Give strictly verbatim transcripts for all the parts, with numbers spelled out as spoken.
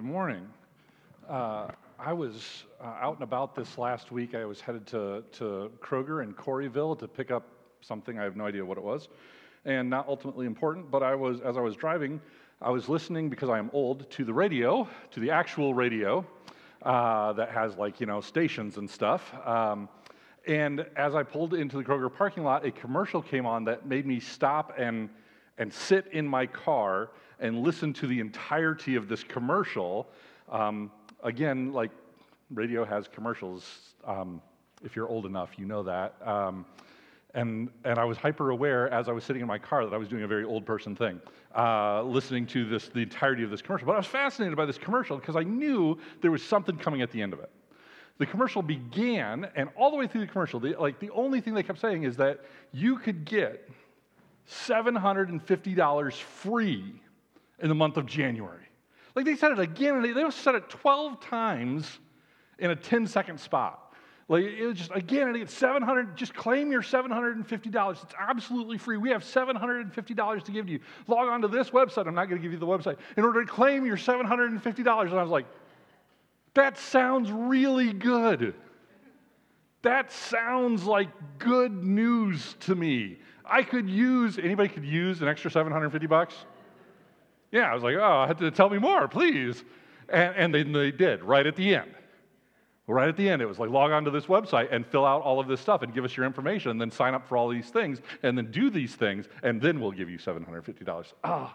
Good morning. Uh, I was uh, out and about this last week. I was headed to, to Kroger in Coryville to pick up something. I have no idea what it was, and not ultimately important, but I was as I was driving, I was listening, because I am old, to the radio, to the actual radio uh, that has, like, you know, stations and stuff. Um, and as I pulled into the Kroger parking lot, a commercial came on that made me stop and and sit in my car and listen to the entirety of this commercial. Um, again, like, radio has commercials. Um, if you're old enough, you know that. Um, and and I was hyper aware as I was sitting in my car that I was doing a very old person thing, uh, listening to this the entirety of this commercial. But I was fascinated by this commercial because I knew there was something coming at the end of it. The commercial began, and all the way through the commercial, the, like the only thing they kept saying is that you could get seven hundred fifty dollars free in the month of January. Like, they said it again, and they, they said it twelve times in a ten-second spot. Like, it was just, again, and it's seven hundred, just claim your seven hundred fifty dollars. It's absolutely free. We have seven hundred fifty dollars to give to you. Log on to this website. I'm not going to give you the website. In order to claim your seven hundred fifty dollars. And I was like, that sounds really good. That sounds like good news to me. I could use, anybody could use an extra seven hundred fifty bucks? Yeah, I was like, oh, I had to tell me more, please. And, and then they did, right at the end. Right at the end, it was like, log on to this website and fill out all of this stuff and give us your information and then sign up for all these things and then do these things and then we'll give you seven hundred fifty dollars. Oh,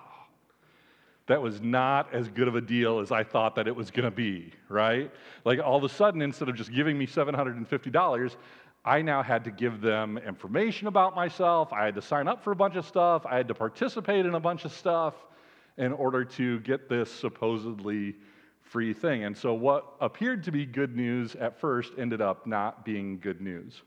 that was not as good of a deal as I thought that it was going to be, right? Like, all of a sudden, instead of just giving me seven hundred fifty dollars, I now had to give them information about myself. I had to sign up for a bunch of stuff. I had to participate in a bunch of stuff in order to get this supposedly free thing. And so what appeared to be good news at first ended up not being good news.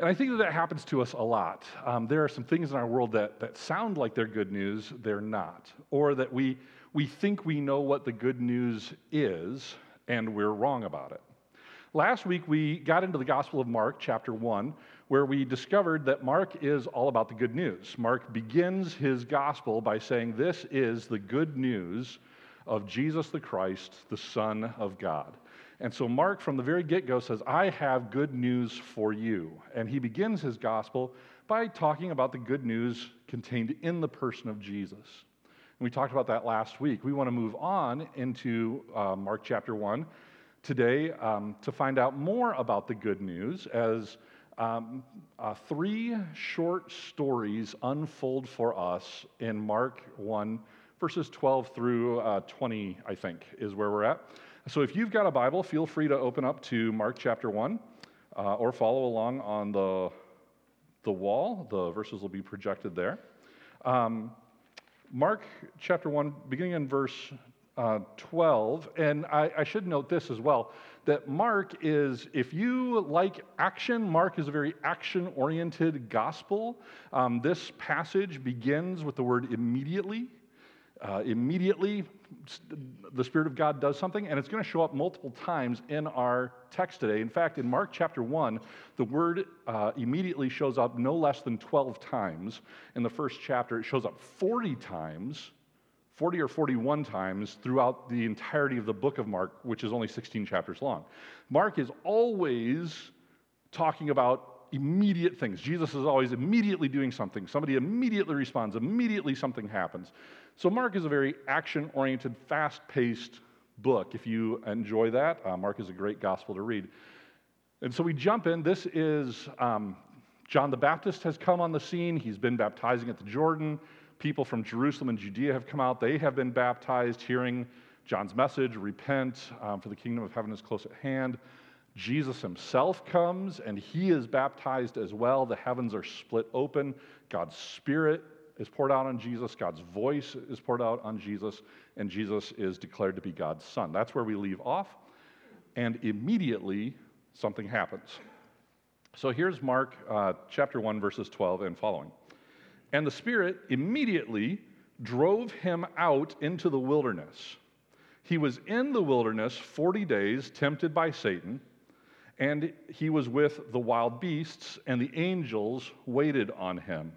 And I think that that happens to us a lot. Um, there are some things in our world that, that sound like they're good news, they're not. Or that we we think we know what the good news is, and we're wrong about it. Last week, we got into the Gospel of Mark, chapter one, where we discovered that Mark is all about the good news. Mark begins his gospel by saying, this is the good news of Jesus the Christ, the Son of God. And so Mark, from the very get-go, says, I have good news for you. And he begins his gospel by talking about the good news contained in the person of Jesus. And we talked about that last week. We want to move on into uh, Mark chapter one. Today, um, to find out more about the good news as um, uh, three short stories unfold for us in Mark one, verses twelve through uh, twenty, I think, is where we're at. So if you've got a Bible, feel free to open up to Mark chapter one uh, or follow along on the, the wall. The verses will be projected there. Um, Mark chapter one, beginning in verse Uh, twelve, and I, I should note this as well, that Mark is, if you like action, Mark is a very action-oriented gospel. Um, this passage begins with the word immediately. Uh, immediately, the Spirit of God does something, and it's going to show up multiple times in our text today. In fact, in Mark chapter one, the word uh, immediately shows up no less than twelve times. In the first chapter, it shows up forty times. forty or forty-one times throughout the entirety of the book of Mark, which is only sixteen chapters long. Mark is always talking about immediate things. Jesus is always immediately doing something. Somebody immediately responds. Immediately something happens. So Mark is a very action-oriented, fast-paced book. If you enjoy that, uh, Mark is a great gospel to read. And so we jump in. This is um, John the Baptist has come on the scene. He's been baptizing at the Jordan. People from Jerusalem and Judea have come out. They have been baptized, hearing John's message, repent, um, for the kingdom of heaven is close at hand. Jesus himself comes, and he is baptized as well. The heavens are split open. God's Spirit is poured out on Jesus. God's voice is poured out on Jesus, and Jesus is declared to be God's Son. That's where we leave off, and immediately something happens. So here's Mark uh, chapter one, verses twelve and following. And the Spirit immediately drove him out into the wilderness. He was in the wilderness forty days, tempted by Satan, and he was with the wild beasts, and the angels waited on him.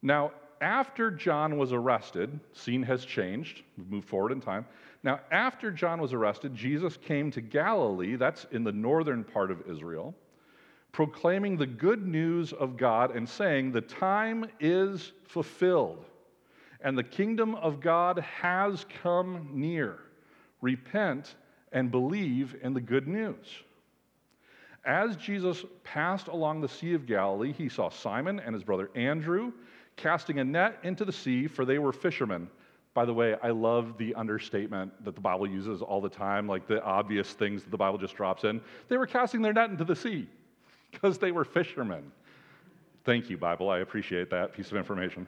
Now, after John was arrested, scene has changed, we've moved forward in time. Now, after John was arrested, Jesus came to Galilee, that's in the northern part of Israel, proclaiming the good news of God and saying, the time is fulfilled, and the kingdom of God has come near. Repent and believe in the good news. As Jesus passed along the Sea of Galilee, he saw Simon and his brother Andrew casting a net into the sea, for they were fishermen. By the way, I love the understatement that the Bible uses all the time, like the obvious things that the Bible just drops in. They were casting their net into the sea because they were fishermen. Thank you, Bible. I appreciate that piece of information.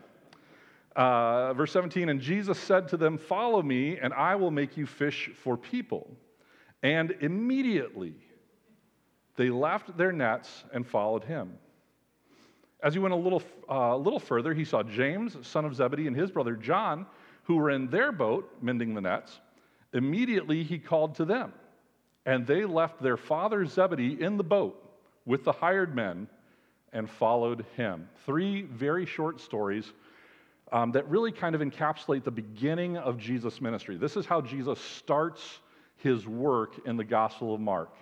Uh, verse seventeen, and Jesus said to them, follow me, and I will make you fish for people. And immediately they left their nets and followed him. As he went a little, uh, little further, he saw James, son of Zebedee, and his brother John, who were in their boat, mending the nets. Immediately he called to them, and they left their father Zebedee in the boat with the hired men and followed him. Three very short stories um, that really kind of encapsulate the beginning of Jesus' ministry. This is how Jesus starts his work in the Gospel of Mark.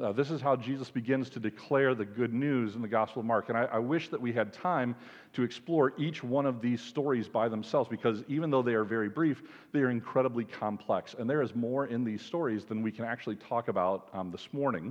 Uh, this is how Jesus begins to declare the good news in the Gospel of Mark. And I, I wish that we had time to explore each one of these stories by themselves, because even though they are very brief, they are incredibly complex. And there is more in these stories than we can actually talk about um, this morning.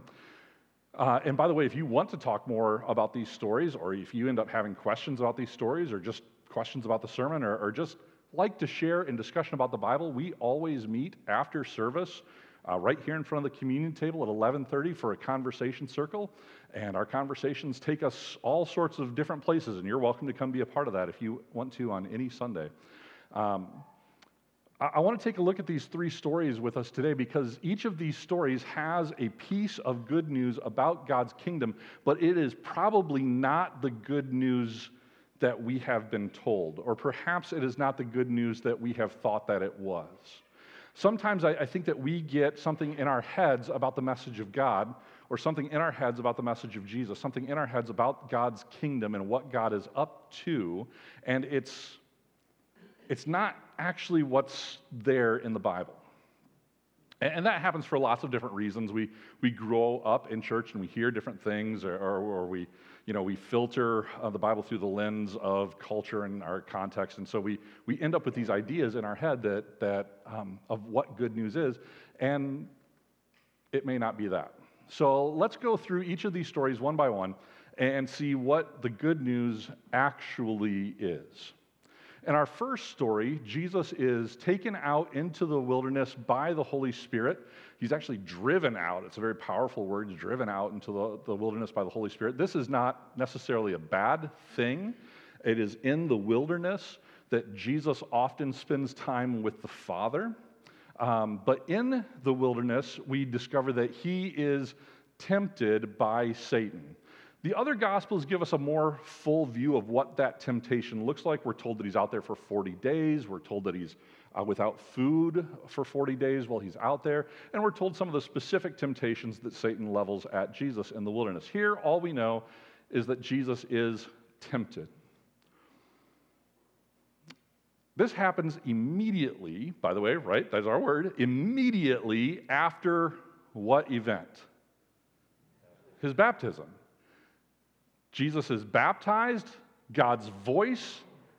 Uh, and by the way, if you want to talk more about these stories, or if you end up having questions about these stories, or just questions about the sermon, or, or just like to share in discussion about the Bible, we always meet after service Uh, right here in front of the communion table at eleven thirty for a conversation circle, and our conversations take us all sorts of different places, and you're welcome to come be a part of that if you want to on any Sunday. Um, I, I want to take a look at these three stories with us today, because each of these stories has a piece of good news about God's kingdom, but it is probably not the good news that we have been told, or perhaps it is not the good news that we have thought that it was. Sometimes I, I think that we get something in our heads about the message of God, or something in our heads about the message of Jesus, something in our heads about God's kingdom and what God is up to, and it's, it's not actually what's there in the Bible. And, and that happens for lots of different reasons. We we grow up in church and we hear different things, or, or, or we you know we filter uh, the Bible through the lens of culture and our context, and so we we end up with these ideas in our head that that um, of what good news is, and it may not be that. So let's go through each of these stories one by one and see what the good news actually is. In our first story, Jesus is taken out into the wilderness by the Holy Spirit. He's actually driven out. It's a very powerful word, driven out into the, the wilderness by the Holy Spirit. This is not necessarily a bad thing. It is in the wilderness that Jesus often spends time with the Father. Um, but in the wilderness, we discover that he is tempted by Satan. The other Gospels give us a more full view of what that temptation looks like. We're told that he's out there for forty days. We're told that he's uh, without food for forty days while he's out there. And we're told some of the specific temptations that Satan levels at Jesus in the wilderness. Here, all we know is that Jesus is tempted. This happens immediately, by the way, right? That's our word. Immediately after what event? His baptism. Jesus is baptized, God's voice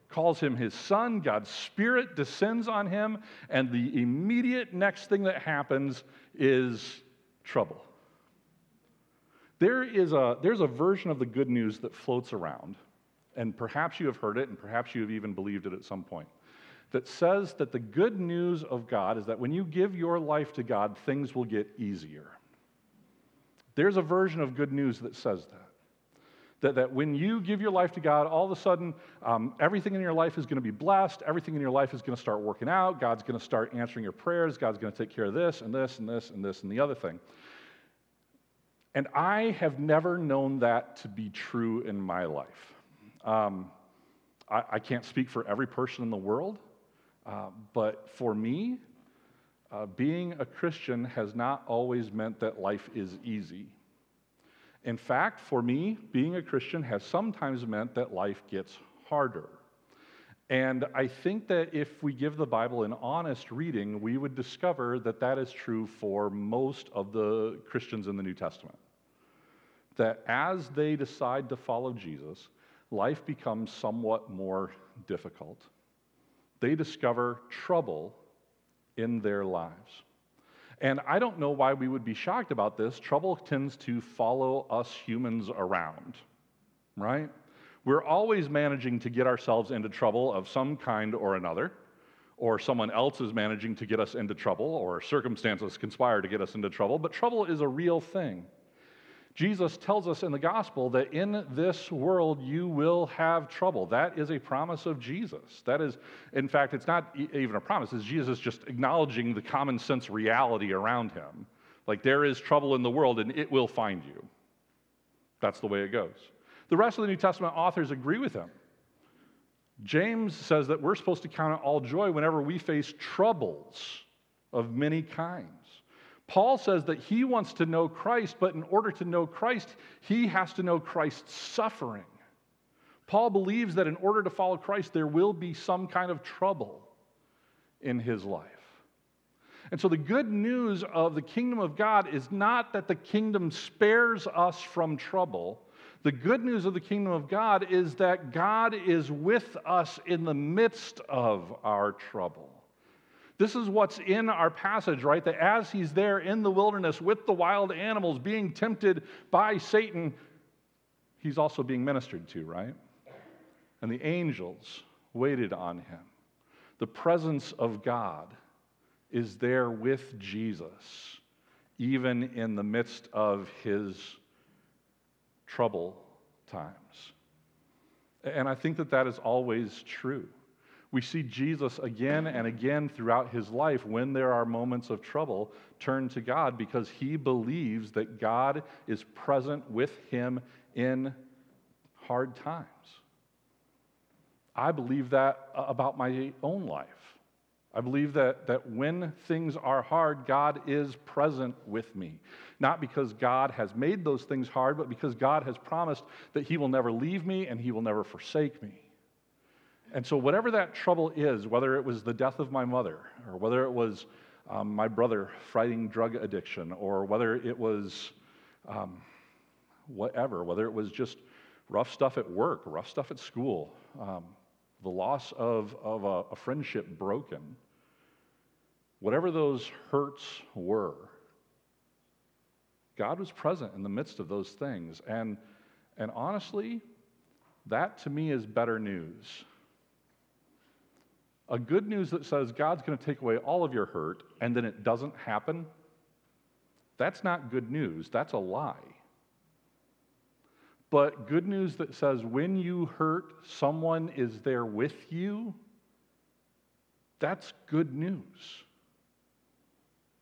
calls him his son, God's spirit descends on him, and the immediate next thing that happens is trouble. There is a, there's a version of the good news that floats around, and perhaps you have heard it, and perhaps you have even believed it at some point, that says that the good news of God is that when you give your life to God, things will get easier. There's a version of good news that says that. That, that when you give your life to God, all of a sudden, um, everything in your life is going to be blessed. Everything in your life is going to start working out. God's going to start answering your prayers. God's going to take care of this and this and this and this and the other thing. And I have never known that to be true in my life. Um, I, I can't speak for every person in the world, uh, but for me, uh, being a Christian has not always meant that life is easy. In fact, for me, being a Christian has sometimes meant that life gets harder. And I think that if we give the Bible an honest reading, we would discover that that is true for most of the Christians in the New Testament. That as they decide to follow Jesus, life becomes somewhat more difficult. They discover trouble in their lives. And I don't know why we would be shocked about this. Trouble tends to follow us humans around, right? We're always managing to get ourselves into trouble of some kind or another, or someone else is managing to get us into trouble, or circumstances conspire to get us into trouble, but trouble is a real thing. Jesus tells us in the gospel that in this world you will have trouble. That is a promise of Jesus. That is, in fact, it's not even a promise. It's Jesus just acknowledging the common sense reality around him. Like, there is trouble in the world and it will find you. That's the way it goes. The rest of the New Testament authors agree with him. James says that we're supposed to count it all joy whenever we face troubles of many kinds. Paul says that he wants to know Christ, but in order to know Christ, he has to know Christ's suffering. Paul believes that in order to follow Christ, there will be some kind of trouble in his life. And so the good news of the kingdom of God is not that the kingdom spares us from trouble. The good news of the kingdom of God is that God is with us in the midst of our trouble. This is what's in our passage, right? That as he's there in the wilderness with the wild animals being tempted by Satan, he's also being ministered to, right? And the angels waited on him. The presence of God is there with Jesus, even in the midst of his trouble times. And I think that that is always true. We see Jesus again and again throughout his life, when there are moments of trouble, turn to God because he believes that God is present with him in hard times. I believe that about my own life. I believe that, that when things are hard, God is present with me. Not because God has made those things hard, but because God has promised that he will never leave me and he will never forsake me. And so whatever that trouble is, whether it was the death of my mother, or whether it was um, my brother fighting drug addiction, or whether it was um, whatever, whether it was just rough stuff at work, rough stuff at school, um, the loss of, of a, a friendship broken, whatever those hurts were, God was present in the midst of those things. And, and honestly, that to me is better news. A good news that says God's going to take away all of your hurt and then it doesn't happen, that's not good news. That's a lie. But good news that says when you hurt, someone is there with you, that's good news.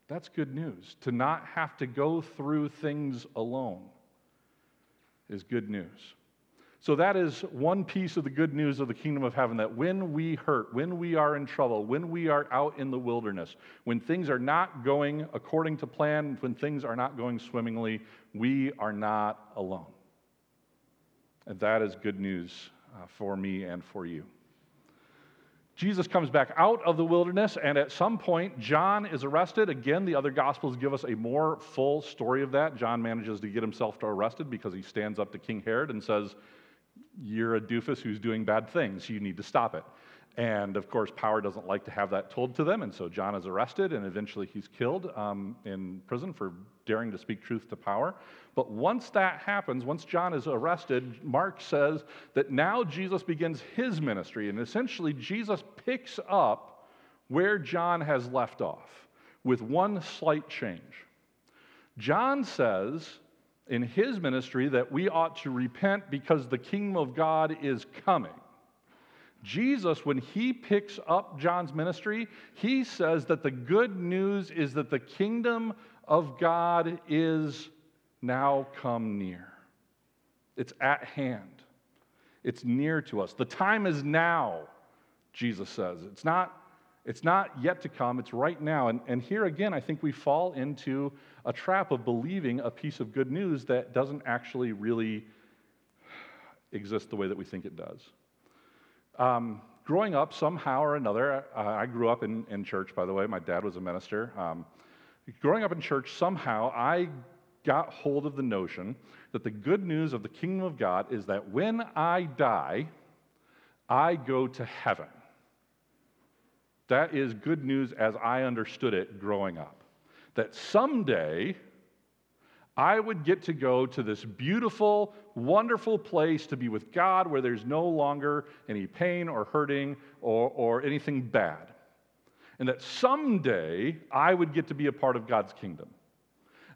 That's good news. To not have to go through things alone is good news. So that is one piece of the good news of the kingdom of heaven, that when we hurt, when we are in trouble, when we are out in the wilderness, when things are not going according to plan, when things are not going swimmingly, we are not alone. And that is good news uh, for me and for you. Jesus comes back out of the wilderness, and at some point, John is arrested. Again, the other Gospels give us a more full story of that. John manages to get himself arrested because he stands up to King Herod and says, "You're a doofus who's doing bad things. You need to stop it." And, of course, power doesn't like to have that told to them, and so John is arrested, and eventually he's killed um, in prison for daring to speak truth to power. But once that happens, once John is arrested, Mark says that now Jesus begins his ministry, and essentially Jesus picks up where John has left off with one slight change. John says in his ministry that we ought to repent because the kingdom of God is coming. Jesus, when he picks up John's ministry, he says that the good news is that the kingdom of God is now come near. It's at hand. It's near to us. The time is now, Jesus says. It's not, it's not yet to come. It's right now. And, and here again, I think we fall into a trap of believing a piece of good news that doesn't actually really exist the way that we think it does. Um, growing up somehow or another, uh, I grew up in, in church, by the way. My dad was a minister. Um, growing up in church, somehow I got hold of the notion that the good news of the kingdom of God is that when I die, I go to heaven. That is good news as I understood it growing up. That someday I would get to go to this beautiful, wonderful place to be with God where there's no longer any pain or hurting or, or anything bad. And that someday I would get to be a part of God's kingdom.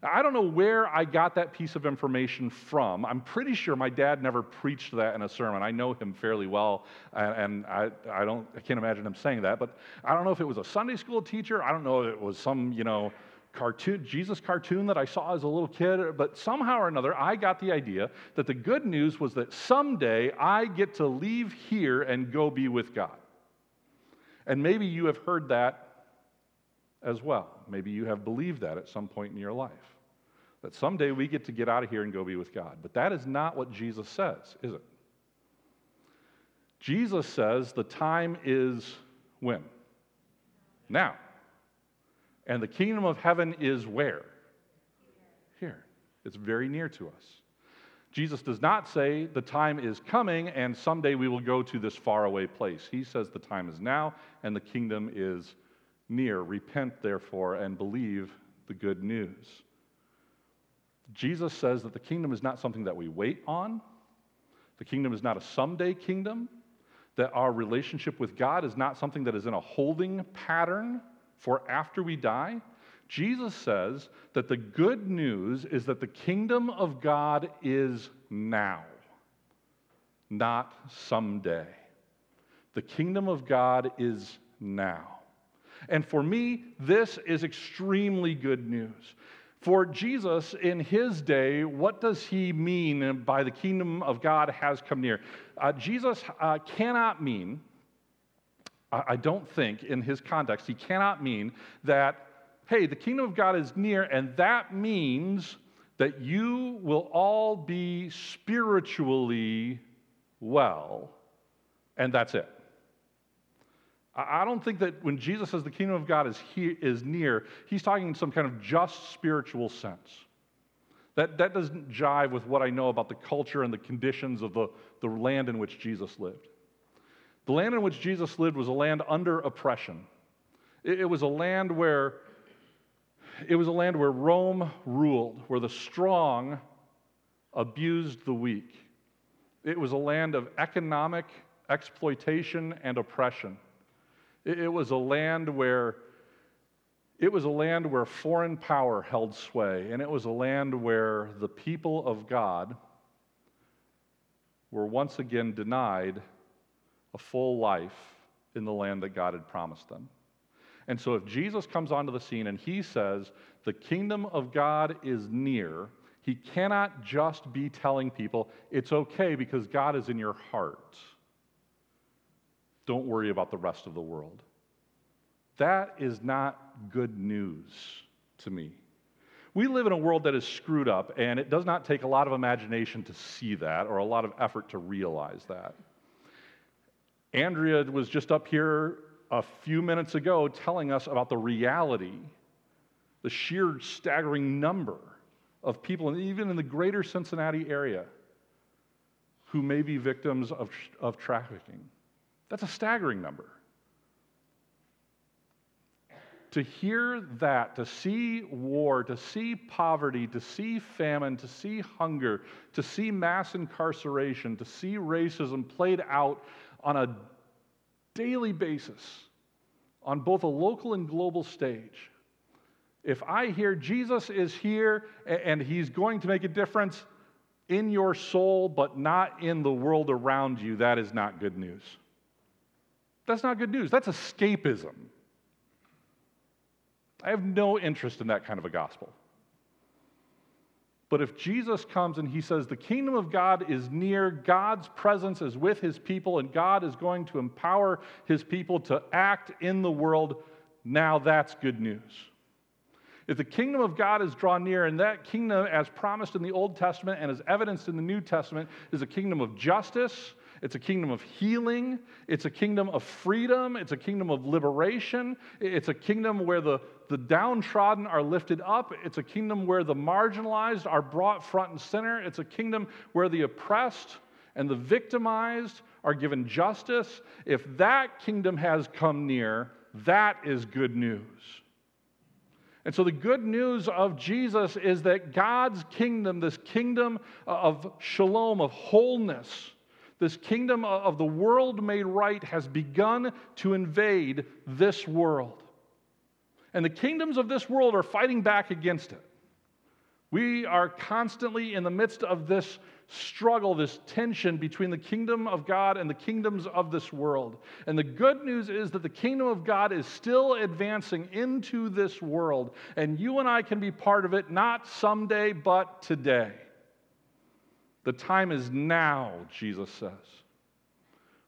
I don't know where I got that piece of information from. I'm pretty sure my dad never preached that in a sermon. I know him fairly well, and, and I, I don't, I can't imagine him saying that. But I don't know if it was a Sunday school teacher. I don't know if it was some, you know, cartoon, Jesus cartoon that I saw as a little kid. But somehow or another, I got the idea that the good news was that someday I get to leave here and go be with God. And maybe you have heard that as well. Maybe you have believed that at some point in your life, that someday we get to get out of here and go be with God. But that is not what Jesus says, is it? Jesus says the time is when? Now. And the kingdom of heaven is where? Here. It's very near to us. Jesus does not say the time is coming and someday we will go to this faraway place. He says the time is now and the kingdom is near. Repent, therefore, and believe the good news. Jesus says that the kingdom is not something that we wait on. The kingdom is not a someday kingdom. That our relationship with God is not something that is in a holding pattern for after we die. Jesus says that the good news is that the kingdom of God is now, not someday. The kingdom of God is now. And for me, this is extremely good news. For Jesus, in his day, what does he mean by the kingdom of God has come near? Uh, Jesus uh, cannot mean, I, I don't think, in his context, he cannot mean that, hey, the kingdom of God is near, and that means that you will all be spiritually well, and that's it. I don't think that when Jesus says the kingdom of God is here, is near, he's talking in some kind of just spiritual sense. That, that doesn't jive with what I know about the culture and the conditions of the, the land in which Jesus lived. The land in which Jesus lived was a land under oppression. It, it was a land where it was a land where Rome ruled, where the strong abused the weak. It was a land of economic exploitation and oppression. It was a land where it was a land where foreign power held sway, and it was a land where the people of God were once again denied a full life in the land that God had promised them. And so if Jesus comes onto the scene and he says, the kingdom of God is near, he cannot just be telling people, it's okay because God is in your heart. Don't worry about the rest of the world. That is not good news to me. We live in a world that is screwed up, and it does not take a lot of imagination to see that or a lot of effort to realize that. Andrea was just up here a few minutes ago telling us about the reality, the sheer staggering number of people, even in the greater Cincinnati area, who may be victims of, of trafficking. That's a staggering number. To hear that, to see war, to see poverty, to see famine, to see hunger, to see mass incarceration, to see racism played out on a daily basis on both a local and global stage. If I hear Jesus is here and he's going to make a difference in your soul but not in the world around you, that is not good news. That's not good news. That's escapism. I have no interest in that kind of a gospel. But if Jesus comes and he says the kingdom of God is near, God's presence is with his people, and God is going to empower his people to act in the world, now that's good news. If the kingdom of God is drawn near, and that kingdom as promised in the Old Testament and as evidenced in the New Testament is a kingdom of justice, It's a kingdom of healing. It's a kingdom of freedom. It's a kingdom of liberation. It's a kingdom where the, the downtrodden are lifted up. It's a kingdom where the marginalized are brought front and center. It's a kingdom where the oppressed and the victimized are given justice. If that kingdom has come near, that is good news. And so the good news of Jesus is that God's kingdom, this kingdom of shalom, of wholeness, this kingdom of the world made right has begun to invade this world. And the kingdoms of this world are fighting back against it. We are constantly in the midst of this struggle, this tension between the kingdom of God and the kingdoms of this world. And the good news is that the kingdom of God is still advancing into this world, and you and I can be part of it, not someday, but today. The time is now, Jesus says.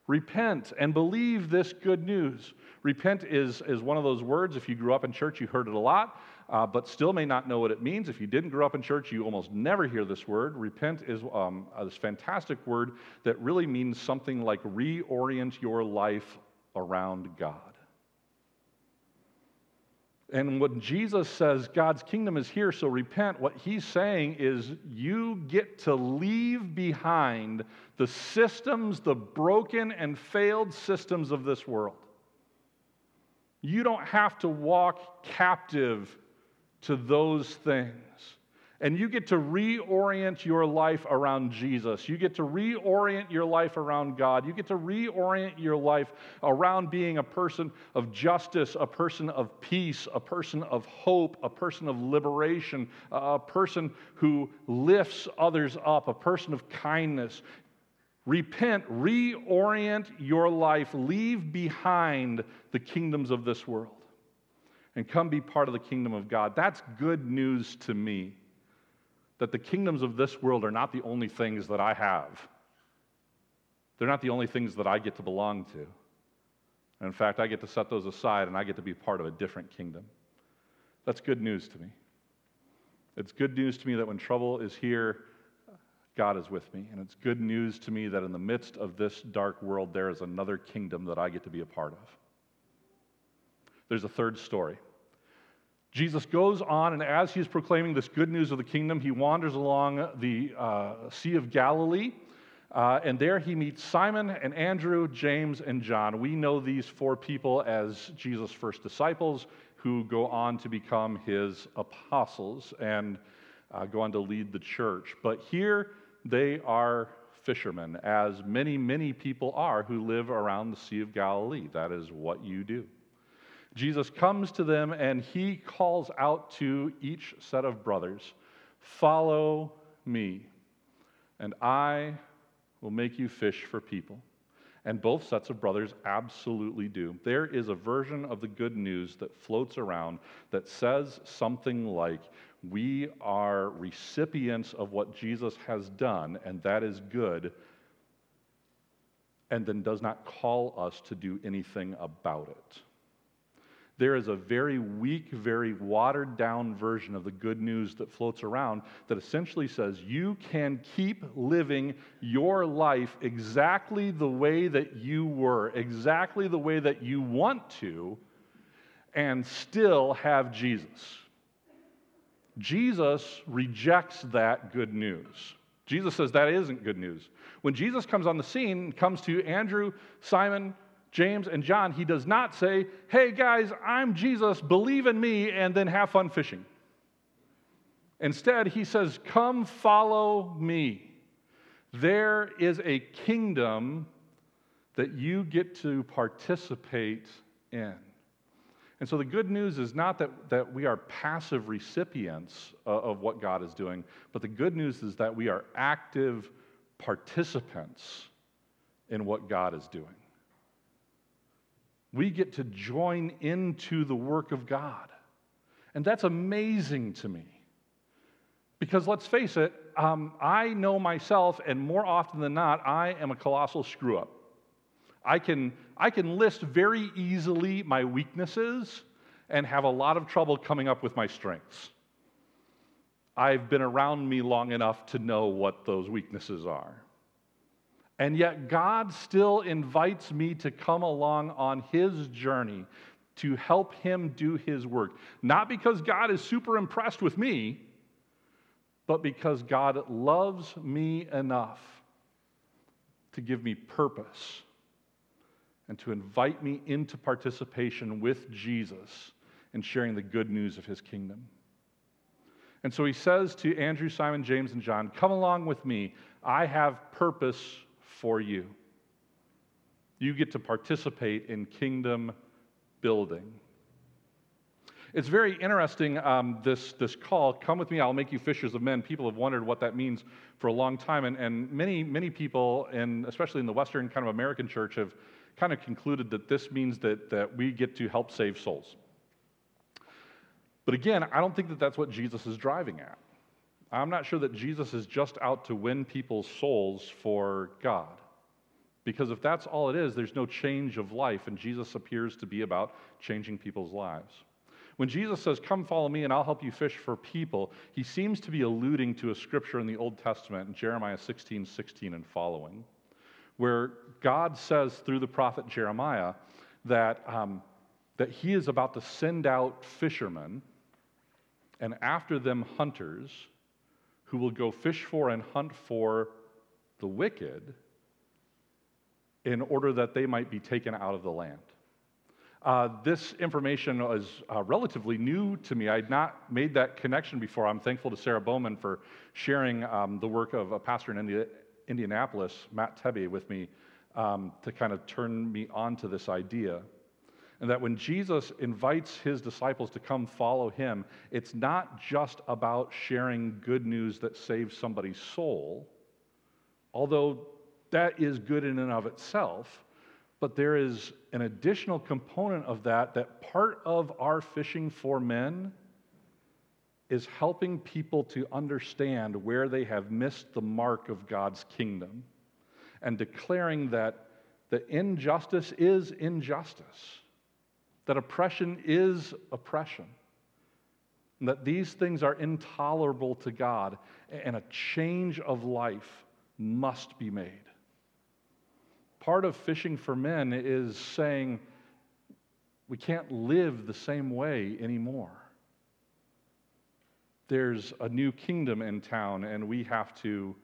Repent and believe this good news. Repent is, is one of those words, if you grew up in church, you heard it a lot. Uh, but still may not know what it means. If you didn't grow up in church, you almost never hear this word. Repent is um, this fantastic word that really means something like reorient your life around God. And when Jesus says God's kingdom is here, so repent, what he's saying is you get to leave behind the systems, the broken and failed systems of this world. You don't have to walk captive to those things. And you get to reorient your life around Jesus. You get to reorient your life around God. You get to reorient your life around being a person of justice, a person of peace, a person of hope, a person of liberation, a person who lifts others up, a person of kindness. Repent, reorient your life, leave behind the kingdoms of this world, and come be part of the kingdom of God. That's good news to me, that the kingdoms of this world are not the only things that I have. They're not the only things that I get to belong to. And in fact, I get to set those aside and I get to be part of a different kingdom. That's good news to me. It's good news to me that when trouble is here, God is with me, and it's good news to me that in the midst of this dark world, there is another kingdom that I get to be a part of. There's a third story. Jesus goes on, and as he's proclaiming this good news of the kingdom, he wanders along the uh, Sea of Galilee, uh, and there he meets Simon and Andrew, James, and John. We know these four people as Jesus' first disciples, who go on to become his apostles and uh, go on to lead the church. But here, they are fishermen, as many, many people are who live around the Sea of Galilee. That is what you do. Jesus comes to them and he calls out to each set of brothers, "Follow me, and I will make you fish for people." And both sets of brothers absolutely do. There is a version of the good news that floats around that says something like, we are recipients of what Jesus has done, and that is good, and then does not call us to do anything about it. There is a very weak, very watered-down version of the good news that floats around that essentially says you can keep living your life exactly the way that you were, exactly the way that you want to, and still have Jesus. Jesus rejects that good news. Jesus says that isn't good news. When Jesus comes on the scene, comes to Andrew, Simon, James, and John, he does not say, "Hey guys, I'm Jesus, believe in me, and then have fun fishing." Instead, he says, "Come follow me." There is a kingdom that you get to participate in. And so the good news is not that, that we are passive recipients of, of what God is doing, but the good news is that we are active participants in what God is doing. We get to join into the work of God. And that's amazing to me. Because let's face it, um, I know myself, and more often than not, I am a colossal screw-up. I can I can list very easily my weaknesses and have a lot of trouble coming up with my strengths. I've been around me long enough to know what those weaknesses are. And yet God still invites me to come along on his journey to help him do his work. Not because God is super impressed with me, but because God loves me enough to give me purpose and to invite me into participation with Jesus in sharing the good news of his kingdom. And so he says to Andrew, Simon, James, and John, come along with me. I have purpose for you. You get to participate in kingdom building. It's very interesting, um, this, this call, come with me, I'll make you fishers of men. People have wondered what that means for a long time, and, and many, many people, and especially in the Western kind of American church, have kind of concluded that this means that, that we get to help save souls. But again, I don't think that that's what Jesus is driving at. I'm not sure that Jesus is just out to win people's souls for God. Because if that's all it is, there's no change of life, and Jesus appears to be about changing people's lives. When Jesus says, come follow me and I'll help you fish for people, he seems to be alluding to a scripture in the Old Testament, in Jeremiah sixteen sixteen and following, where God says through the prophet Jeremiah that, um, that he is about to send out fishermen and after them hunters who will go fish for and hunt for the wicked in order that they might be taken out of the land. Uh, this information is uh, relatively new to me. I had not made that connection before. I'm thankful to Sarah Bowman for sharing um, the work of a pastor in India, Indianapolis, Matt Tebbe, with me um, to kind of turn me on to this idea. And that when Jesus invites his disciples to come follow him, it's not just about sharing good news that saves somebody's soul, although that is good in and of itself. But there is an additional component of that, that part of our fishing for men is helping people to understand where they have missed the mark of God's kingdom and declaring that the injustice is injustice, that oppression is oppression, and that these things are intolerable to God, and a change of life must be made. Part of fishing for men is saying, we can't live the same way anymore. There's a new kingdom in town, and we have to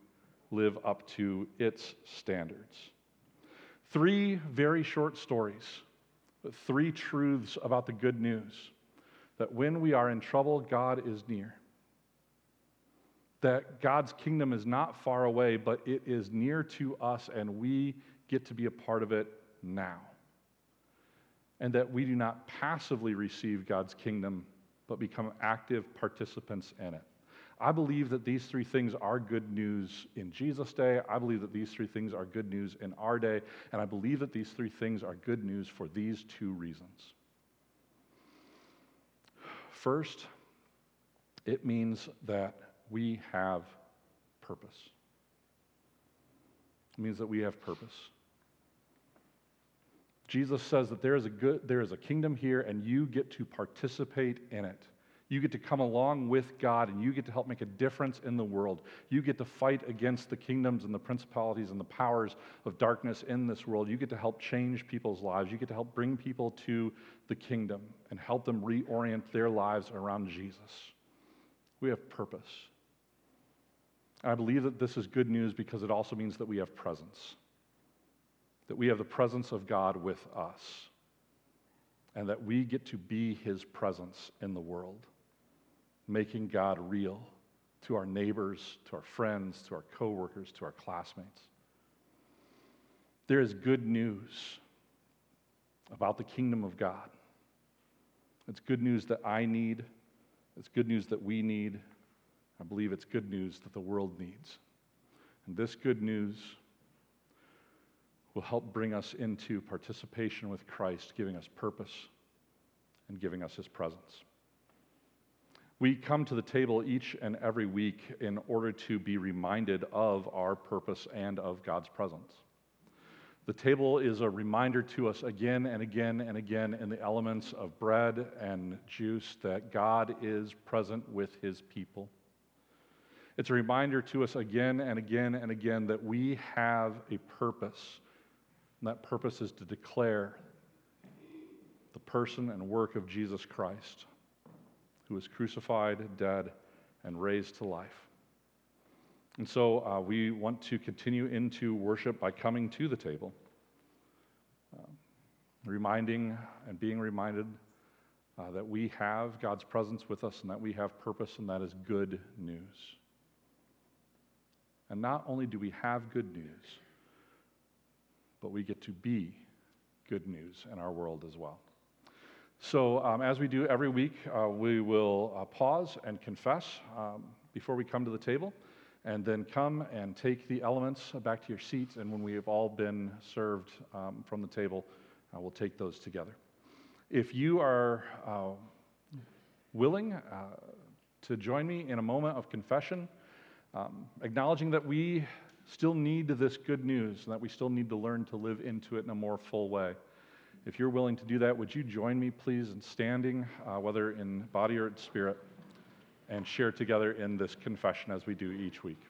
live up to its standards. Three very short stories, but three truths about the good news. That when we are in trouble, God is near. That God's kingdom is not far away, but it is near to us, and we get to be a part of it now. And that we do not passively receive God's kingdom, but become active participants in it. I believe that these three things are good news in Jesus' day. I believe that these three things are good news in our day. And I believe that these three things are good news for these two reasons. First, it means that we have purpose. It means that we have purpose. Jesus says that there is a good, there is a kingdom here, and you get to participate in it. You get to come along with God, and you get to help make a difference in the world. You get to fight against the kingdoms and the principalities and the powers of darkness in this world. You get to help change people's lives. You get to help bring people to the kingdom and help them reorient their lives around Jesus. We have purpose. I believe that this is good news because it also means that we have presence. That we have the presence of God with us, and that we get to be his presence in the world, making God real to our neighbors, to our friends, to our coworkers, to our classmates. There is good news about the kingdom of God. It's good news that I need. It's good news that we need. I believe it's good news that the world needs. And this good news will help bring us into participation with Christ, giving us purpose and giving us his presence. We come to the table each and every week in order to be reminded of our purpose and of God's presence. The table is a reminder to us again and again and again in the elements of bread and juice that God is present with his people. It's a reminder to us again and again and again that we have a purpose. And that purpose is to declare the person and work of Jesus Christ, who was crucified, dead, and raised to life. And so uh, we want to continue into worship by coming to the table, uh, reminding and being reminded uh, that we have God's presence with us and that we have purpose, and that is good news. And not only do we have good news, but we get to be good news in our world as well. So um, as we do every week, uh, we will uh, pause and confess um, before we come to the table, and then come and take the elements back to your seats, and when we have all been served um, from the table, uh, we'll take those together. If you are uh, willing uh, to join me in a moment of confession, um, acknowledging that we still need this good news, and that we still need to learn to live into it in a more full way. If you're willing to do that, would you join me, please, in standing, uh, whether in body or in spirit, and share together in this confession as we do each week.